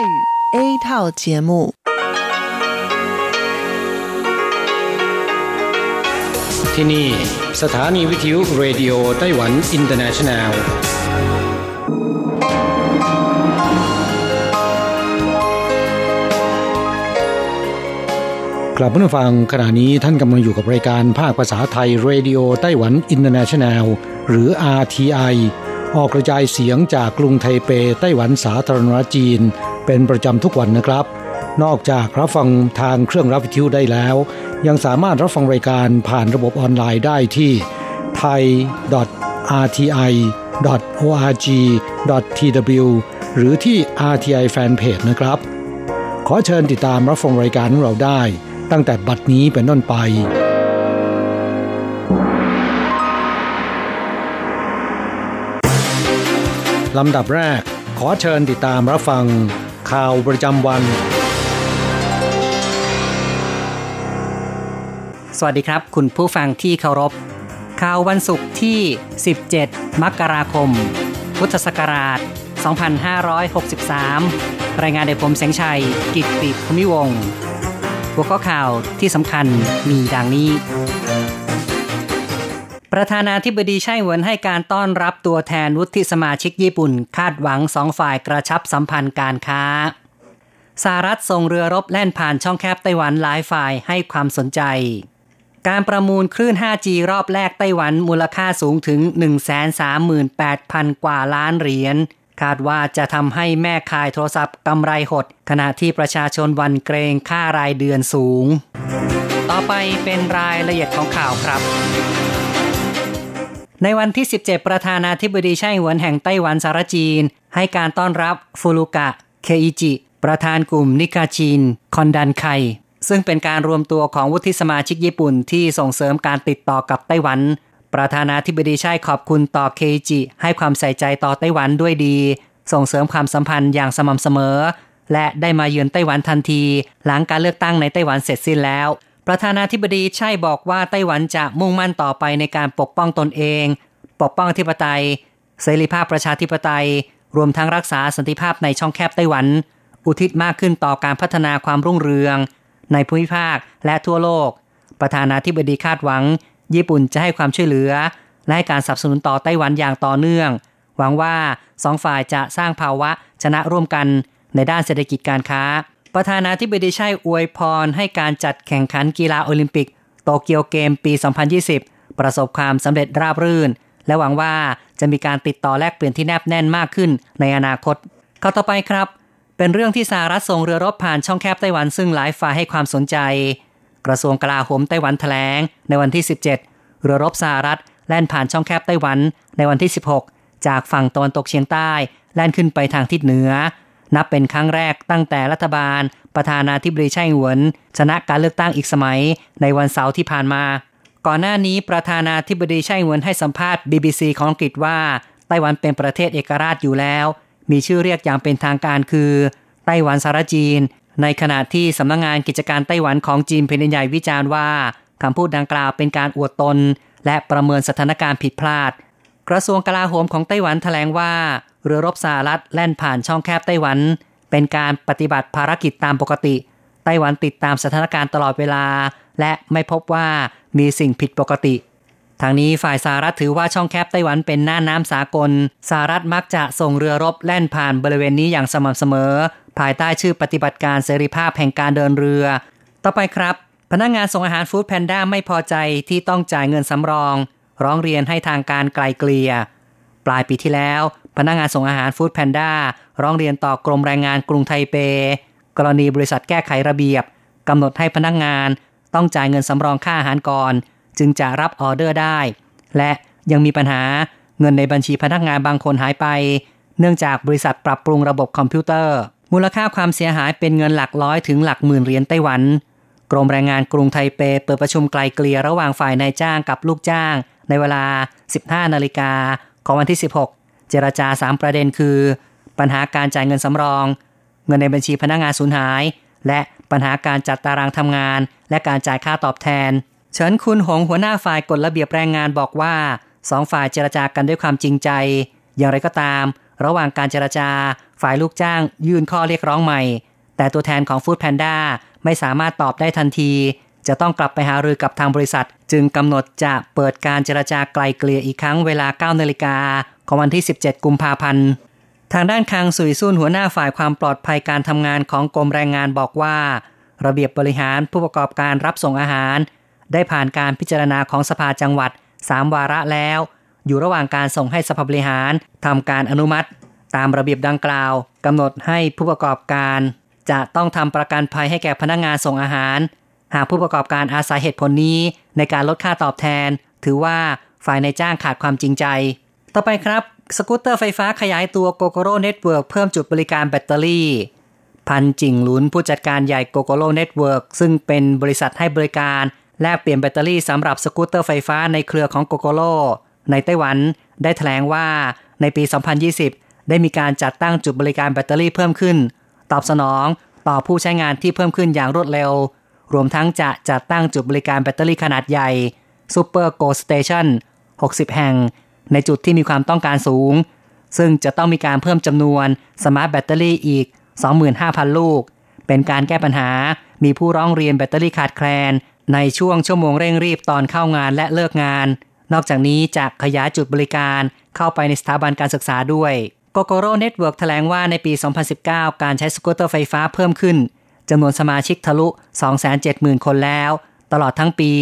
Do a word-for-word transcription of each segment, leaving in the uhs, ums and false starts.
泰语 A 套节目ที่นี่สถานีวิทยุ Radio Taiwan International กลับมาฟังขณะนี้ท่านกำลังอยู่กับรายการภาคภาษาไทย Radio Taiwan International หรือ อาร์ ที ไอ ออกกระจายเสียงจากกรุงไทเปไต้หวันสาธารณรัฐจีนเป็นประจำทุกวันนะครับนอกจากรับฟังทางเครื่องรับวิทยุได้แล้วยังสามารถรับฟังรายการผ่านระบบออนไลน์ได้ที่ ไทย ดอท อาร์ ที ไอ ดอท โอ อาร์ จี ดอท ที ดับเบิลยู หรือที่ อาร์ ที ไอ Fanpage นะครับขอเชิญติดตามรับฟังรายการของเราได้ตั้งแต่บัดนี้เป็นต้นไปลำดับแรกขอเชิญติดตามรับฟังข่าวประจำวันสวัสดีครับคุณผู้ฟังที่เคารพข่าววันศุกร์ที่สิบเจ็ดมกราคมพุทธศักราชสองพันห้าร้อยหกสิบสามรายงานโดยผมแสงชัยกิตติภูมิวงศ์หัวข้อข่าวที่สำคัญมีดังนี้ประธานาธิบดีไช่เหวินให้การต้อนรับตัวแทนวุฒิสมาชิกญี่ปุ่นคาดหวังสองฝ่ายกระชับสัมพันธ์การค้าสหรัฐส่งเรือรบแล่นผ่านช่องแคบไต้หวันหลายฝ่ายให้ความสนใจการประมูลคลื่น ห้าจี รอบแรกไต้หวันมูลค่าสูงถึง หนึ่งแสนสามหมื่นแปดพัน กว่าล้านเหรียญคาดว่าจะทำให้แม่ขายโทรศัพท์กำไรหดขณะที่ประชาชนวันเกรงค่ารายเดือนสูงต่อไปเป็นรายละเอียดของข่าวครับในวันที่สิบเจ็ดประธานาธิบดีไช่เหวินแห่งไต้หวันสาธารณรัฐจีนให้การต้อนรับฟูรุกะเคอิจิประธานกลุ่มนิกาจินคอนดันไคซึ่งเป็นการรวมตัวของวุฒิสมาชิกญี่ปุ่นที่ส่งเสริมการติดต่อกับไต้หวันประธานาธิบดีไช่ขอบคุณต่อเคอิจิให้ความใส่ใจต่อไต้หวันด้วยดีส่งเสริมความสัมพันธ์อย่างสม่ำเสมอและได้มาเยือนไต้หวันทันทีหลังการเลือกตั้งในไต้หวันเสร็จสิ้นแล้วประธานาธิบดีไช่บอกว่าไต้หวันจะมุ่งมั่นต่อไปในการปกป้องตนเองปกป้องอธิปไตยเสรีภาพประชาธิปไตยรวมทั้งรักษาสันติภาพในช่องแคบไต้หวันอุทิศมากขึ้นต่อการพัฒนาความรุ่งเรืองในภูมิภาคและทั่วโลกประธานาธิบดีคาดหวังญี่ปุ่นจะให้ความช่วยเหลือและให้การสนับสนุนต่อไต้หวันอย่างต่อเนื่องหวังว่าสองฝ่ายจะสร้างภาวะชนะร่วมกันในด้านเศรษฐกิจการค้าประธานาธิบดีไช่อวยพรให้การจัดแข่งขันกีฬาโอลิมปิกโตเกียวเกมปีสองพันยี่สิบประสบความสำเร็จราบรื่นและหวังว่าจะมีการติดต่อแลกเปลี่ยนที่แนบแน่นมากขึ้นในอนาคตข่าวต่อไปครับเป็นเรื่องที่สหรัฐส่งเรือรบผ่านช่องแคบไต้หวันซึ่งหลายฝ่ายให้ความสนใจกระทรวงกลาโหมไต้หวันแถลงในวันที่สิบเจ็ดเรือรบสหรัฐแล่นผ่านช่องแคบไต้หวันในวันที่สิบหกจากฝั่งตะวันตกเฉียงใต้แล่นขึ้นไปทางทิศเหนือนับเป็นครั้งแรกตั้งแต่รัฐบาลประธานาธิบดีไช่เหวินชนะการเลือกตั้งอีกสมัยในวันเสาร์ที่ผ่านมาก่อนหน้านี้ประธานาธิบดีไช่เหวินให้สัมภาษณ์ บี บี ซี ของอังกฤษว่าไต้หวันเป็นประเทศเอกราชอยู่แล้วมีชื่อเรียกอย่างเป็นทางการคือไต้หวันสาธารณรัฐจีนในขณะที่สำนักงานกิจการไต้หวันของจีนแผ่นดินใหญ่วิจารณ์ว่าคำพูดดังกล่าวเป็นการอวดตนและประเมินสถานการณ์ผิดพลาดกระทรวงกลาโหมของไต้หวันแถลงว่าเรือรบสหรัฐแล่นผ่านช่องแคบไต้หวันเป็นการปฏิบัติภารกิจตามปกติไต้หวันติดตามสถานการณ์ตลอดเวลาและไม่พบว่ามีสิ่งผิดปกติทางนี้ฝ่ายสหรัฐถือว่าช่องแคบไต้หวันเป็นน่านน้ำสากลสหรัฐมักจะส่งเรือรบแล่นผ่านบริเวณนี้อย่างสม่ำเสมอภายใต้ชื่อปฏิบัติการเสรีภาพแห่งการเดินเรือต่อไปครับพนักงานส่งอาหารฟู้ดแพนด้าไม่พอใจที่ต้องจ่ายเงินสำรองร้องเรียนให้ทางการไกลเกลี่ยปลายปีที่แล้วพนักงานส่งอาหารฟู้ดแพนด้าร้องเรียนต่อกรมแรงงานกรุงไทเปกรณีบริษัทแก้ไขระเบียบกำหนดให้พนักงานต้องจ่ายเงินสำรองค่าอาหารก่อนจึงจะรับออเดอร์ได้และยังมีปัญหาเงินในบัญชีพนักงานบางคนหายไปเนื่องจากบริษัทปรับปรุงระบบคอมพิวเตอร์มูลค่าความเสียหายเป็นเงินหลักร้อยถึงหลักหมื่นเหรียญไต้หวันกรมแรงงานกรุงไทเปเปิดประชุมไกลเกลี่ยระหว่างฝ่ายนายจ้างกับลูกจ้างในเวลา สิบห้านาฬิกา นของวันที่สิบหกเจรจาสามประเด็นคือปัญหาการจ่ายเงินสำรองเงินในบัญชีพนักงานสูญหายและปัญหาการจัดตารางทำงานและการจ่ายค่าตอบแทนเฉินคุณหงหัวหน้าฝ่ายกฎระเบียบแรงงานบอกว่าสองฝ่ายเจรจากันด้วยความจริงใจอย่างไรก็ตาม ระหว่างการเจรจาฝ่ายลูกจ้างยื่นข้อเรียกร้องใหม่แต่ตัวแทนของ Food Panda ไม่สามารถตอบได้ทันทีจะต้องกลับไปหารือกับทางบริษัทจึงกำหนดจะเปิดการเจรจาไกลเกลี่ยอีกครั้งเวลา เก้านาฬิกาของวันที่สิบเจ็ดกุมภาพันธ์ทางด้านคางสุยซุ่นหัวหน้าฝ่ายความปลอดภัยการทำงานของกรมแรงงานบอกว่าระเบียบบริหารผู้ประกอบการรับส่งอาหารได้ผ่านการพิจารณาของสภาจังหวัดสามวาระแล้วอยู่ระหว่างการส่งให้สภาบริหารทำการอนุมัติตามระเบียบดังกล่าวกำหนดให้ผู้ประกอบการจะต้องทำประกันภัยให้แก่พนักงานส่งอาหารหากผู้ประกอบการอาศัยเหตุผลนี้ในการลดค่าตอบแทนถือว่าฝ่ายนายจ้างขาดความจริงใจต่อไปครับสกูตเตอร์ไฟฟ้าขยายตัว Gogoro Network เพิ่มจุดบริการแบตเตอรี่พันจิ่งหลุนผู้จัดการใหญ่ Gogoro Network ซึ่งเป็นบริษัทให้บริการแลกเปลี่ยนแบตเตอรี่สำหรับสกูตเตอร์ไฟฟ้าในเครือของ Gogoro ในไต้หวันได้แถลงว่าในปีสองพันยี่สิบได้มีการจัดตั้งจุดบริการแบตเตอรี่เพิ่มขึ้นตอบสนองต่อผู้ใช้งานที่เพิ่มขึ้นอย่างรวดเร็วรวมทั้งจะจัดตั้งจุดบริการแบตเตอรี่ขนาดใหญ่ Super Go Station หกสิบแห่งในจุดที่มีความต้องการสูงซึ่งจะต้องมีการเพิ่มจำนวนสมาร์ทแบตเตอรี่อีก สองหมื่นห้าพันลูกเป็นการแก้ปัญหามีผู้ร้องเรียนแบตเตอรี่ขาดแคลนในช่วงชั่วโมงเร่งรีบตอนเข้างานและเลิกงานนอกจากนี้จะขยายจุดบริการเข้าไปในสถาบันการศึกษาด้วย Gogoro Network แถลงว่าในปีสองพันสิบเก้าการใช้สกูตเตอร์ไฟฟ้าเพิ่มขึ้นจำนวนสมาชิกทะลุ สองแสนเจ็ดหมื่นคนแล้วตลอดทั้งปี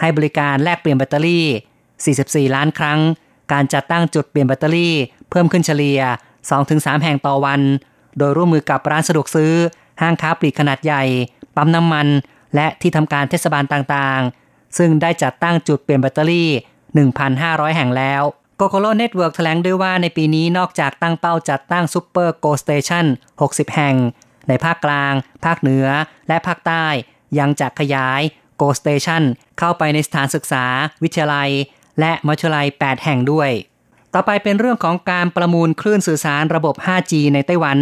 ให้บริการแลกเปลี่ยนแบตเตอรี่สี่สิบสี่ล้านครั้งการจัดตั้งจุดเปลี่ยนแบตเตอรี่เพิ่มขึ้นเฉลี่ย สองถึงสามแห่งต่อวันโดยร่วมมือกับร้านสะดวกซื้อห้างค้าปลีกขนาดใหญ่ปั๊มน้ำมันและที่ทำการเทศบาลต่างๆซึ่งได้จัดตั้งจุดเปลี่ยนแบตเตอรี่ หนึ่งพันห้าร้อยแห่งแล้ว Gogoro Network แถลงด้วยว่าในปีนี้นอกจากตั้งเป้าจัดตั้ง Super Go Station หกสิบแห่งในภาคกลางภาคเหนือและภาคใต้ยังจะขยาย Go Station เข้าไปในสถานศึกษาวิทยาลัยและมัธยมแปดแห่งด้วยต่อไปเป็นเรื่องของการประมูลคลื่นสื่อสารระบบ ห้าจี ในไต้หวัน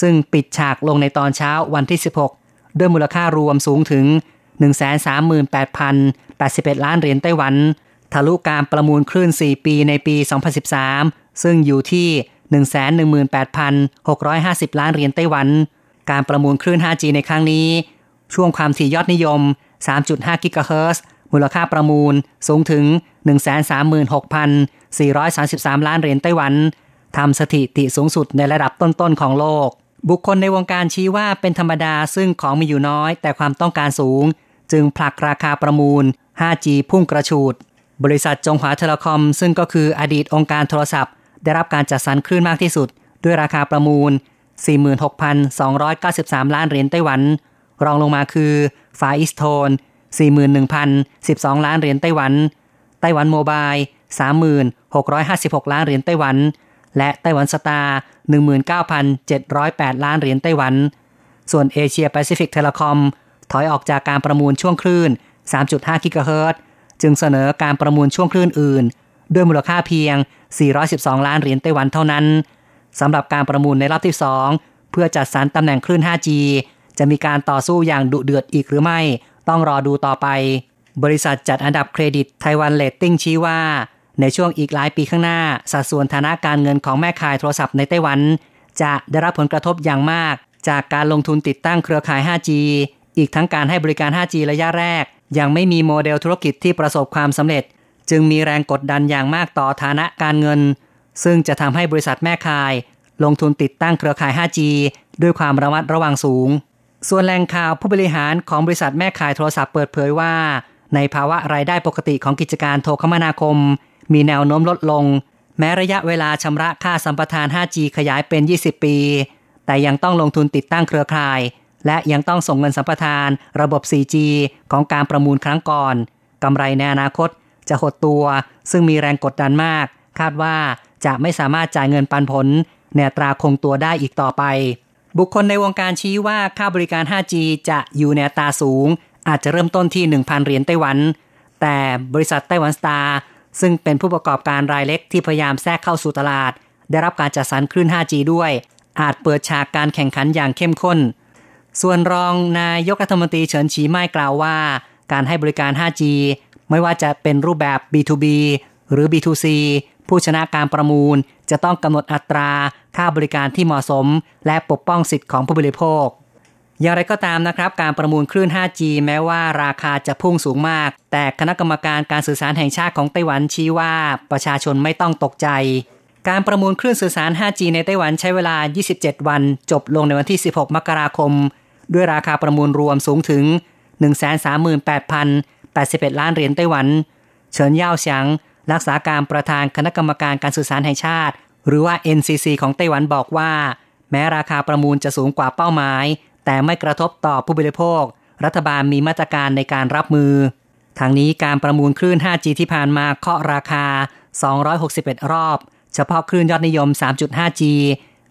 ซึ่งปิดฉากลงในตอนเช้าวันที่สิบหกด้วยมูลค่ารวมสูงถึง หนึ่งแสนสามหมื่นแปดพันแปดสิบเอ็ดล้านเหรียญไต้หวันทะลุการประมูลคลื่นสี่ปีในปีสองพันสิบสามซึ่งอยู่ที่ หนึ่งแสนหนึ่งหมื่นแปดพันหกร้อยห้าสิบล้านเหรียญไต้หวันการประมูลคลื่น ห้าจี ในครั้งนี้ช่วงความถี่ยอดนิยม สามจุดห้ากิกะเฮิรตซ์มูลค่าประมูลสูงถึง หนึ่งแสนสามหมื่นหกพันสี่ร้อยสามสิบสามล้านเหรียญไต้หวันทำสถิติสูงสุดในระดับต้นๆของโลกบุคคลในวงการชี้ว่าเป็นธรรมดาซึ่งของมีอยู่น้อยแต่ความต้องการสูงจึงผลักราคาประมูล ห้าจี พุ่งกระฉูดบริษัทจงหวาเทเลคอมซึ่งก็คืออดีตองค์การโทรศัพท์ได้รับการจัดสรรคลื่นมากที่สุดด้วยราคาประมูล สี่หมื่นหกพันสองร้อยเก้าสิบสามล้านเหรียญไต้หวันรองลงมาคือฟาอิสโทนสี่หมื่นหนึ่งพันสิบสองล้านเหรียญไต้หวันไต้หวันโมบาย สามหมื่นหกร้อยห้าสิบหกล้านเหรียญไต้หวันและไต้หวันสตาร์ หนึ่งหมื่นเก้าพันเจ็ดร้อยแปดล้านเหรียญไต้หวันส่วนเอเชียแปซิฟิกเทเลคอมถอยออกจากการประมูลช่วงคลื่น สามจุดห้ากิกะเฮิรตซ์จึงเสนอการประมูลช่วงคลื่นอื่นด้วยมูลค่าเพียงสี่ร้อยสิบสองล้านเหรียญไต้หวันเท่านั้นสำหรับการประมูลในรอบที่สองเพื่อจัดสรรตำแหน่งคลื่น ห้าจี จะมีการต่อสู้อย่างดุเดือดอีกหรือไม่ต้องรอดูต่อไปบริษัทจัดอันดับเครดิตไต้หวันเรตติ้งชี้ว่าในช่วงอีกหลายปีข้างหน้าสัดส่วนฐานะการเงินของแม่ขายโทรศัพท์ในไต้หวันจะได้รับผลกระทบอย่างมากจากการลงทุนติดตั้งเครือข่าย ห้าจี อีกทั้งการให้บริการ ห้าจี ระยะแรกยังไม่มีโมเดลธุรกิจที่ประสบความสำเร็จจึงมีแรงกดดันอย่างมากต่อฐานะการเงินซึ่งจะทำให้บริษัทแม่ขายลงทุนติดตั้งเครือข่าย ห้าจี ด้วยความระมัดระวังสูงส่วนแหล่งข่าวผู้บริหารของบริษัทแม่ขายโทรศัพท์เปิดเผยว่าในภาวะรายได้ปกติของกิจการโทรคมนาคมมีแนวโน้มลดลงแม้ระยะเวลาชำระค่าสัมปทาน ห้าจี ขยายเป็นยี่สิบปีแต่ยังต้องลงทุนติดตั้งเครือข่ายและยังต้องส่งเงินสัมปทานระบบ โฟร์จี ของการประมูลครั้งก่อนกำไรในอนาคตจะหดตัวซึ่งมีแรงกดดันมากคาดว่าจะไม่สามารถจ่ายเงินปันผลในอัตราคงตัวได้อีกต่อไปบุคคลในวงการชี้ว่าค่าบริการ ห้าจี จะอยู่ในอัตราสูงอาจจะเริ่มต้นที่ หนึ่งพันเหรียญไต้หวันแต่บริษัทไต้หวันสตาร์ซึ่งเป็นผู้ประกอบการรายเล็กที่พยายามแทรกเข้าสู่ตลาดได้รับการจัดสรรคลื่น ห้าจี ด้วยอาจเปิดฉากการแข่งขันอย่างเข้มข้นส่วนรองนายกรัฐมนตรีเฉินฉีไม้กล่าวว่าการให้บริการ ห้าจี ไม่ว่าจะเป็นรูปแบบ บี ทู บี หรือ บี ทู ซี ผู้ชนะการประมูลจะต้องกำหนดอัตราค่าบริการที่เหมาะสมและปกป้องสิทธิของผู้บริโภคอย่างไรก็ตามนะครับการประมูลคลื่น ห้าจี แม้ว่าราคาจะพุ่งสูงมากแต่คณะกรรมการการสื่อสารแห่งชาติของไต้หวันชี้ว่าประชาชนไม่ต้องตกใจการประมูลคลื่นสื่อสาร ห้าจี ในไต้หวันใช้เวลายี่สิบเจ็ดวันจบลงในวันที่สิบหกมกราคมด้วยราคาประมูลรวมสูงถึง หนึ่งแสนสามหมื่นแปดพันแปดสิบเอ็ดล้านเหรียญไต้หวันเฉินเย่าเฉียงรักษาการประธานคณะกรรมการการสื่อสารแห่งชาติหรือว่า เอ็น ซี ซี ของไต้หวันบอกว่าแม้ราคาประมูลจะสูงกว่าเป้าหมายแต่ไม่กระทบต่อผู้บริโภครัฐบาลมีมาตรการในการรับมือทางนี้การประมูลคลื่น ห้าจี ที่ผ่านมาเคาะราคาสองร้อยหกสิบเอ็ดรอบเฉพาะคลื่นยอดนิยม สามจุดห้าจี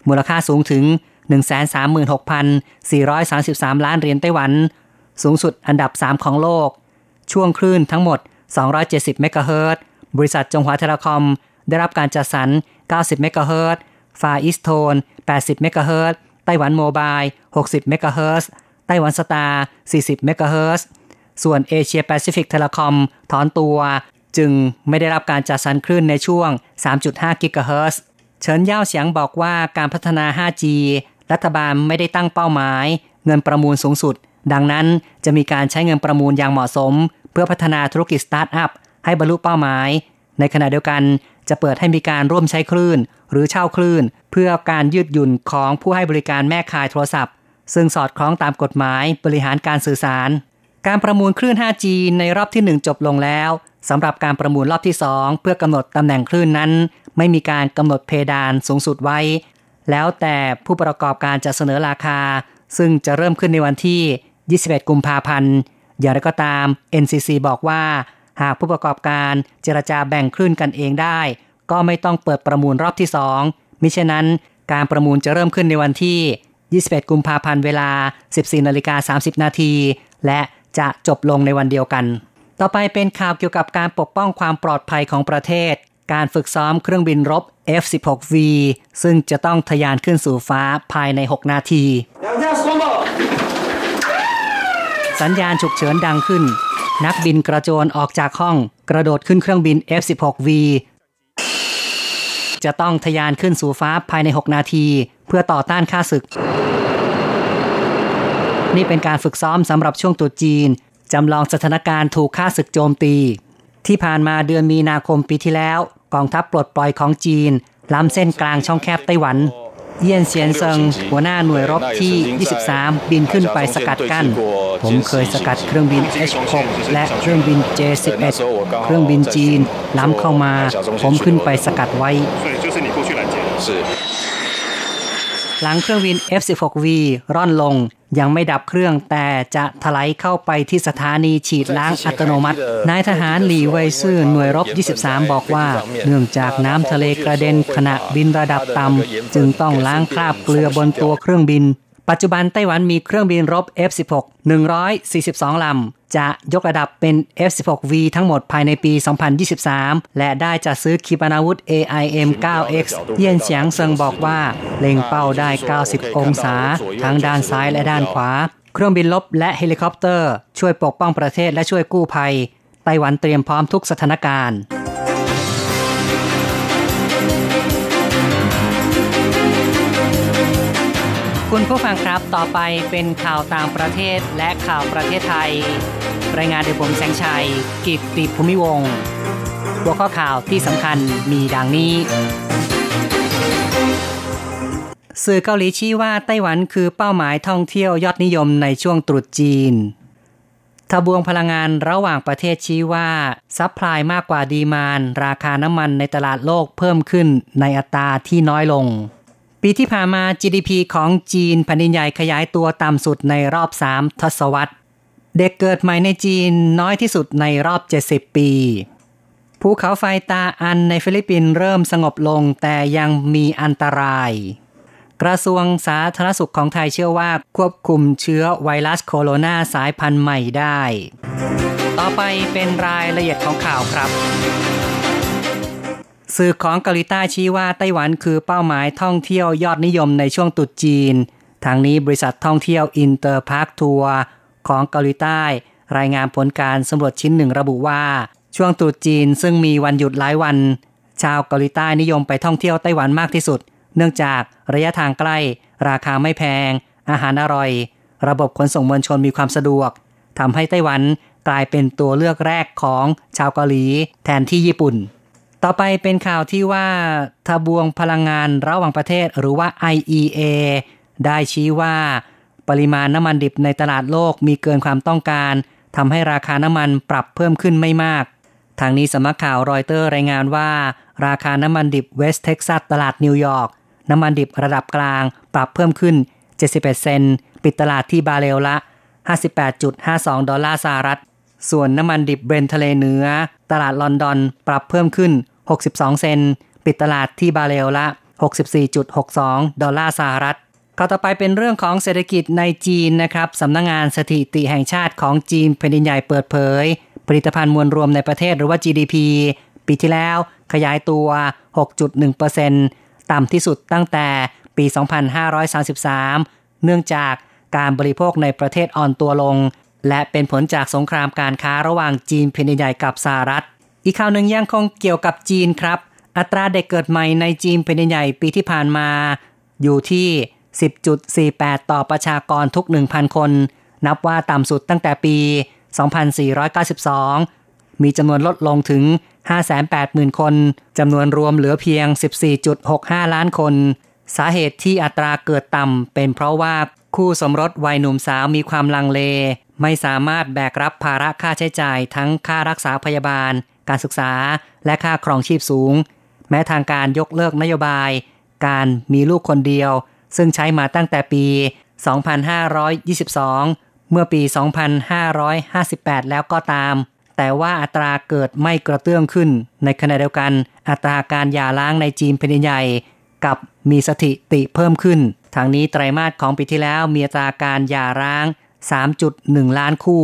มูลค่าสูงถึง หนึ่งแสนสามหมื่นหกพันสี่ร้อยสามสิบสามล้านเหรียญไต้หวันสูงสุดอันดับสามของโลกช่วงคลื่นทั้งหมดสองร้อยเจ็ดสิบเมกะเฮิรตซ์บริษัทจงหวาเทเลคอมได้รับการจัดสรรเก้าสิบเมกะเฮิรตซ์ฟาอิสโทนแปดสิบเมกะเฮิรตซ์ไต้หวันโมบายหกสิบเมกะเฮิรตซ์ไต้หวันสตาร์สี่สิบเมกะเฮิรตซ์ส่วนเอเชียแปซิฟิกเทเลคอมถอนตัวจึงไม่ได้รับการจัดสรรคลื่นในช่วง สามจุดห้ากิกะเฮิรตซ์เฉินเย่าเฉียงบอกว่าการพัฒนา ห้าจี รัฐบาลไม่ได้ตั้งเป้าหมายเงินประมูลสูงสุดดังนั้นจะมีการใช้เงินประมูลอย่างเหมาะสมเพื่อพัฒนาธุรกิจสตาร์ทอัพให้บรรลุเป้าหมายในขณะเดียวกันจะเปิดให้มีการร่วมใช้คลื่นหรือเช่าคลื่นเพื่อการยืดหยุ่นของผู้ให้บริการแม่ข่ายโทรศัพท์ซึ่งสอดคล้องตามกฎหมายบริหารการสื่อสารการประมูลคลื่น ห้าจี ในรอบที่หนึ่งจบลงแล้วสำหรับการประมูลรอบที่สองเพื่อกำหนดตำแหน่งคลื่นนั้นไม่มีการกำหนดเพดานสูงสุดไว้แล้วแต่ผู้ประกอบการจะเสนอราคาซึ่งจะเริ่มขึ้นในวันที่ยี่สิบเอ็ดกุมภาพันธ์อย่างไรก็ตาม เอ็น ซี ซี บอกว่าหากผู้ประกอบการเจรจาแบ่งคลื่นกันเองได้ก็ไม่ต้องเปิดประมูลรอบที่สองมิฉะนั้นการประมูลจะเริ่มขึ้นในวันที่ยี่สิบเอ็ดกุมภาพันธ์เวลา สิบสี่นาฬิกาสามสิบนาทีและจะจบลงในวันเดียวกันต่อไปเป็นข่าวเกี่ยวกับการปกป้องความปลอดภัยของประเทศการฝึกซ้อมเครื่องบินรบ เอฟ สิบหก วี ซึ่งจะต้องทะยานขึ้นสู่ฟ้าภายในหกนาทีสัญญาณฉุกเฉินดังขึ้นนักบินกระโจนออกจากห้องกระโดดขึ้นเครื่องบิน เอฟ สิบหก วี จะต้องทะยานขึ้นสู่ฟ้าภายในหกนาทีเพื่อต่อต้านข้าศึกนี่เป็นการฝึกซ้อมสำหรับช่วงตรุษจีนจำลองสถานการณ์ถูกข้าศึกโจมตีที่ผ่านมาเดือนมีนาคมปีที่แล้วกองทัพปลดปล่อยของจีนล้ำเส้นกลางช่องแคบไต้หวันเยี่ยนเซียนเซิงหัวหน้าหน่วยรบที่ยี่สิบสามบินขึ้นไปสกัดกั้นผมเคยสกัดเครื่องบิน เอช หก และเครื่องบิน เจ สิบเอ็ด เครื่องบินจีนล้ำเข้ามาผมขึ้นไปสกัดไว้หลังเครื่องบิน เอฟ สิบหก วี ร่อนลงยังไม่ดับเครื่องแต่จะถลายเข้าไปที่สถานีฉีดล้างอัตโนมัตินายทหารหลี่ไวซื่อหน่วยรบยี่สิบสามบอกว่าเนื่องจากน้ำทะเลกระเด็นขณะบินระดับต่ำจึงต้องล้างคราบเกลือบนตัวเครื่องบินปัจจุบันไต้หวันมีเครื่องบินรบ เอฟ สิบหก หนึ่งร้อยสี่สิบสองลำจะยกระดับเป็น เอฟ สิบหก วี ทั้งหมดภายในปีสองพันยี่สิบสามและได้จัดซื้อขีปนาวุธ เอ ไอ เอ็ม ไนน์ เอ็กซ์ เยี่ยนเฉียงเซิงบอกว่าเล็งเป้าได้เก้าสิบองศาทั้งด้านซ้ายและด้านขวาเครื่องบินรบและเฮลิคอปเตอร์ช่วยปกป้องประเทศและช่วยกู้ภัยไต้หวันเตรียมพร้อมทุกสถานการณ์คุณผู้ฟังครับต่อไปเป็นข่าวต่างประเทศและข่าวประเทศไทยรายงานโดยผมแสงชัยกิตติภูมิวงศ์หัวข้อข่าวที่สำคัญมีดังนี้สื่อเกาหลีชี้ว่าไต้หวันคือเป้าหมายท่องเที่ยวยอดนิยมในช่วงตรุษจีนทบวงพลังงานระหว่างประเทศชี้ว่าซัพพลายมากกว่าดีมานด์ราคาน้ำมันในตลาดโลกเพิ่มขึ้นในอัตราที่น้อยลงปีที่ผ่านมา จี ดี พี ของจีนแผ่นดินใหญ่ขยายตัวต่ำสุดในรอบสามทศวรรษเด็กเกิดใหม่ในจีนน้อยที่สุดในรอบเจ็ดสิบปีภูเขาไฟตาอันในฟิลิปปินส์เริ่มสงบลงแต่ยังมีอันตรายกระทรวงสาธารณสุขของไทยเชื่อว่าควบคุมเชื้อไวรัสโคโรนาสายพันธุ์ใหม่ได้ต่อไปเป็นรายละเอียดของข่าวครับสื่อของเกาหลีใต้ชี้ว่าไต้หวันคือเป้าหมายท่องเที่ยวยอดนิยมในช่วงตรุษจีนทางนี้บริษัทท่องเที่ยวอินเตอร์พาร์คทัวร์ของเกาหลีใต้รายงานผลการสำรวจชิ้นหนึ่งระบุว่าช่วงตรุษจีนซึ่งมีวันหยุดหลายวัน ชาวเกาหลีใต้นิยมไปท่องเที่ยวไต้หวันมากที่สุดเนื่องจากระยะทางใกล้ราคาไม่แพงอาหารอร่อยระบบขนส่งมวลชนมีความสะดวกทำให้ไต้หวันกลายเป็นตัวเลือกแรกของชาวเกาหลีแทนที่ญี่ปุ่นต่อไปเป็นข่าวที่ว่าทบวงพลังงานระหว่างประเทศหรือว่า ไอ อี เอ ได้ชี้ว่าปริมาณน้ำมันดิบในตลาดโลกมีเกินความต้องการทำให้ราคาน้ำมันปรับเพิ่มขึ้นไม่มากทางนี้สำนักข่าวรอยเตอร์รายงานว่าราคาน้ำมันดิบเวสต์เท็กซัสตลาดนิวยอร์กน้ำมันดิบระดับกลางปรับเพิ่มขึ้นเจ็ดสิบเอ็ดเซนต์ปิดตลาดที่บาร์เรลละ ห้าสิบแปดจุดห้าสองดอลลาร์สหรัฐส่วนน้ำมันดิบเบรนท์ทะเลเหนือตลาดลอนดอนปรับเพิ่มขึ้นหกสิบสองเซนต์ปิดตลาดที่บาร์เรลละ หกสิบสี่จุดหกสองดอลลาร์สหรัฐข่าวต่อไปเป็นเรื่องของเศรษฐกิจในจีนนะครับสำนักงานสถิติแห่งชาติของจีนแผ่นดินใหญ่เปิดเผยผลิตภัณฑ์มวลรวมในประเทศหรือว่า จี ดี พี ปีที่แล้วขยายตัว หกจุดหนึ่งเปอร์เซ็นต์ ต่ำที่สุดตั้งแต่ปี สองพันห้าร้อยสามสิบสามเนื่องจากการบริโภคในประเทศอ่อนตัวลงและเป็นผลจากสงครามการค้าระหว่างจีนแผ่นดินใหญ่กับสหรัฐอีกข่าวหนึ่งยังคงเกี่ยวกับจีนครับอัตราเด็กเกิดใหม่ในจีนแผ่นดินใหญ่ปีที่ผ่านมาอยู่ที่สิบจุดสี่แปด ต่อประชากรทุก หนึ่งพัน คนนับว่าต่ำสุดตั้งแต่ปีสองพันสี่ร้อยเก้าสิบสองมีจำนวนลดลงถึง ห้าแสนแปดหมื่น คนจำนวนรวมเหลือเพียง สิบสี่จุดหกห้าล้านคนสาเหตุที่อัตราเกิดต่ำเป็นเพราะว่าคู่สมรสวัยหนุ่มสาวมีความลังเลไม่สามารถแบกรับภาระค่าใช้จ่ายทั้งค่ารักษาพยาบาลการศึกษาและค่าครองชีพสูงแม้ทางการยกเลิกนโยบายการมีลูกคนเดียวซึ่งใช้มาตั้งแต่ปี สองพันห้าร้อยยี่สิบสอง เมื่อปี สองพันห้าร้อยห้าสิบแปด แล้วก็ตามแต่ว่าอัตราเกิดไม่กระเตื้องขึ้นในขณะเดียวกันอัตราการหย่าร้างในจีนแผ่นดินใหญ่กับมีสถิติเพิ่มขึ้นทางนี้ไตรมาสของปีที่แล้วมีอัตราการหย่าร้าง สามจุดหนึ่งล้านคู่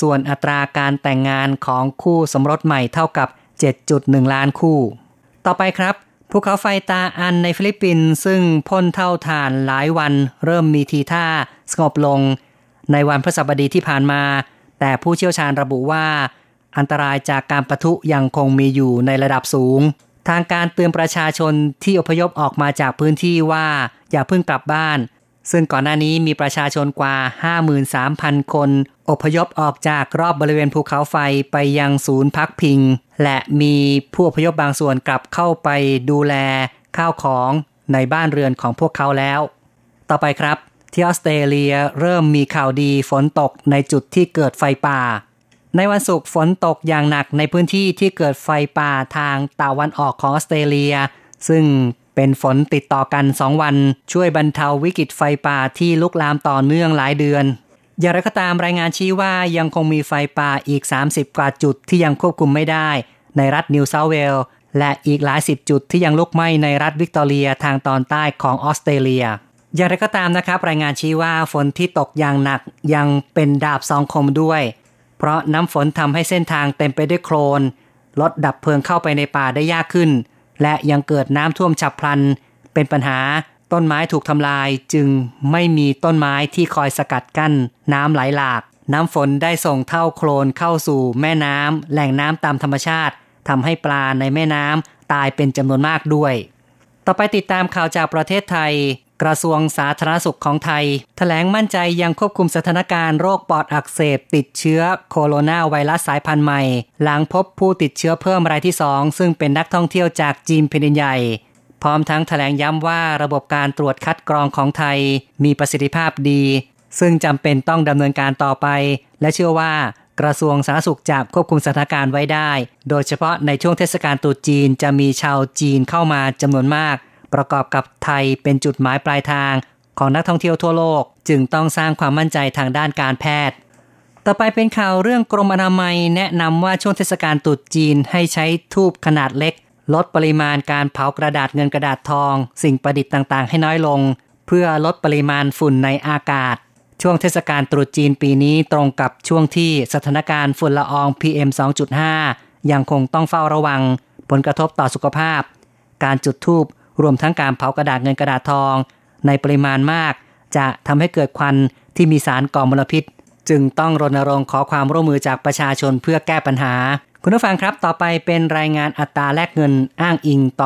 ส่วนอัตราการแต่งงานของคู่สมรสใหม่เท่ากับ เจ็ดจุดหนึ่งล้านคู่ต่อไปครับภูเขาไฟตาอันในฟิลิปปินส์ซึ่งพ่นเท่าถ่านหลายวันเริ่มมีทีท่าสงบลงในวันพฤหัสบดีที่ผ่านมาแต่ผู้เชี่ยวชาญระบุว่าอันตรายจากการปะทุยังคงมีอยู่ในระดับสูงทางการเตือนประชาชนที่อพยพออกมาจากพื้นที่ว่าอย่าเพิ่งกลับบ้านซึ่งก่อนหน้านี้มีประชาชนกว่า ห้าหมื่นสามพัน คนอพยพออกจากรอบบริเวณภูเขาไฟไปยังศูนย์พักพิงและมีผู้อพยพบางส่วนกลับเข้าไปดูแลข้าวของในบ้านเรือนของพวกเขาแล้วต่อไปครับที่ออสเตรเลียเริ่มมีข่าวดีฝนตกในจุดที่เกิดไฟป่าในวันศุกร์ฝนตกอย่างหนักในพื้นที่ที่เกิดไฟป่าทางตะวันออกของออสเตรเลียซึ่งเป็นฝนติดต่อกันสองวันช่วยบรรเทาวิกฤตไฟป่าที่ลุกลามต่อเนื่องหลายเดือนอย่างไรก็ตามรายงานชี้ว่ายังคงมีไฟป่าอีกสามสิบกว่าจุดที่ยังควบคุมไม่ได้ในรัฐนิวเซาท์เวลส์และอีกหลายสิบจุดที่ยังลุกไหม้ในรัฐวิกตอเรียทางตอนใต้ของออสเตรเลียอย่างไรก็ตามนะครับรายงานชี้ว่าฝนที่ตกอย่างหนักยังเป็นดาบสองคมด้วยเพราะน้ำฝนทำให้เส้นทางเต็มไปด้วยโคลนรถดับเพลิงเข้าไปในป่าได้ยากขึ้นและยังเกิดน้ำท่วมฉับพลันเป็นปัญหาต้นไม้ถูกทำลายจึงไม่มีต้นไม้ที่คอยสกัดกั้นน้ำไหลหลากน้ำฝนได้ส่งเท่าโคลนเข้าสู่แม่น้ำแหล่งน้ำตามธรรมชาติทำให้ปลาในแม่น้ำตายเป็นจำนวนมากด้วยต่อไปติดตามข่าวจากประเทศไทยกระทรวงสาธารณสุขของไทยแถลงมั่นใจยังควบคุมสถานการณ์โรคปอดอักเสบติดเชื้อโคโรนาไวรัสสายพันธุ์ใหม่หลังพบผู้ติดเชื้อเพิ่มรายที่สองซึ่งเป็นนักท่องเที่ยวจากจีนแผ่นดินใหญ่พร้อมทั้งแถลงย้ำว่าระบบการตรวจคัดกรองของไทยมีประสิทธิภาพดีซึ่งจำเป็นต้องดำเนินการต่อไปและเชื่อว่ากระทรวงสาธารณสุขจะควบคุมสถานการณ์ไว้ได้โดยเฉพาะในช่วงเทศกาลตรุษจีนจะมีชาวจีนเข้ามาจำนวนมากประกอบกับไทยเป็นจุดหมายปลายทางของนักท่องเที่ยวทั่วโลกจึงต้องสร้างความมั่นใจทางด้านการแพทย์ต่อไปเป็นข่าวเรื่องกรมอนามัยแนะนำว่าช่วงเทศกาลตรุษจีนให้ใช้ธูปขนาดเล็กลดปริมาณการเผากระดาษเงินกระดาษทองสิ่งประดิษฐ์ต่างๆให้น้อยลงเพื่อลดปริมาณฝุ่นในอากาศช่วงเทศกาลตรุษจีนปีนี้ตรงกับช่วงที่สถานการณ์ฝุ่นละออง พีเอ็ม สองจุดห้า ยังคงต้องเฝ้าระวังผลกระทบต่อสุขภาพการจุดธูปรวมทั้งการเผากระดาษเงินกระดาษทองในปริมาณมากจะทำให้เกิดควันที่มีสารก่อมลพิษจึงต้องรณรงค์ขอความร่วมมือจากประชาชนเพื่อแก้ปัญหา คุณผู้ฟังครับต่อไปเป็นรายงานอัตราแลกเงินอ้างอิงตอน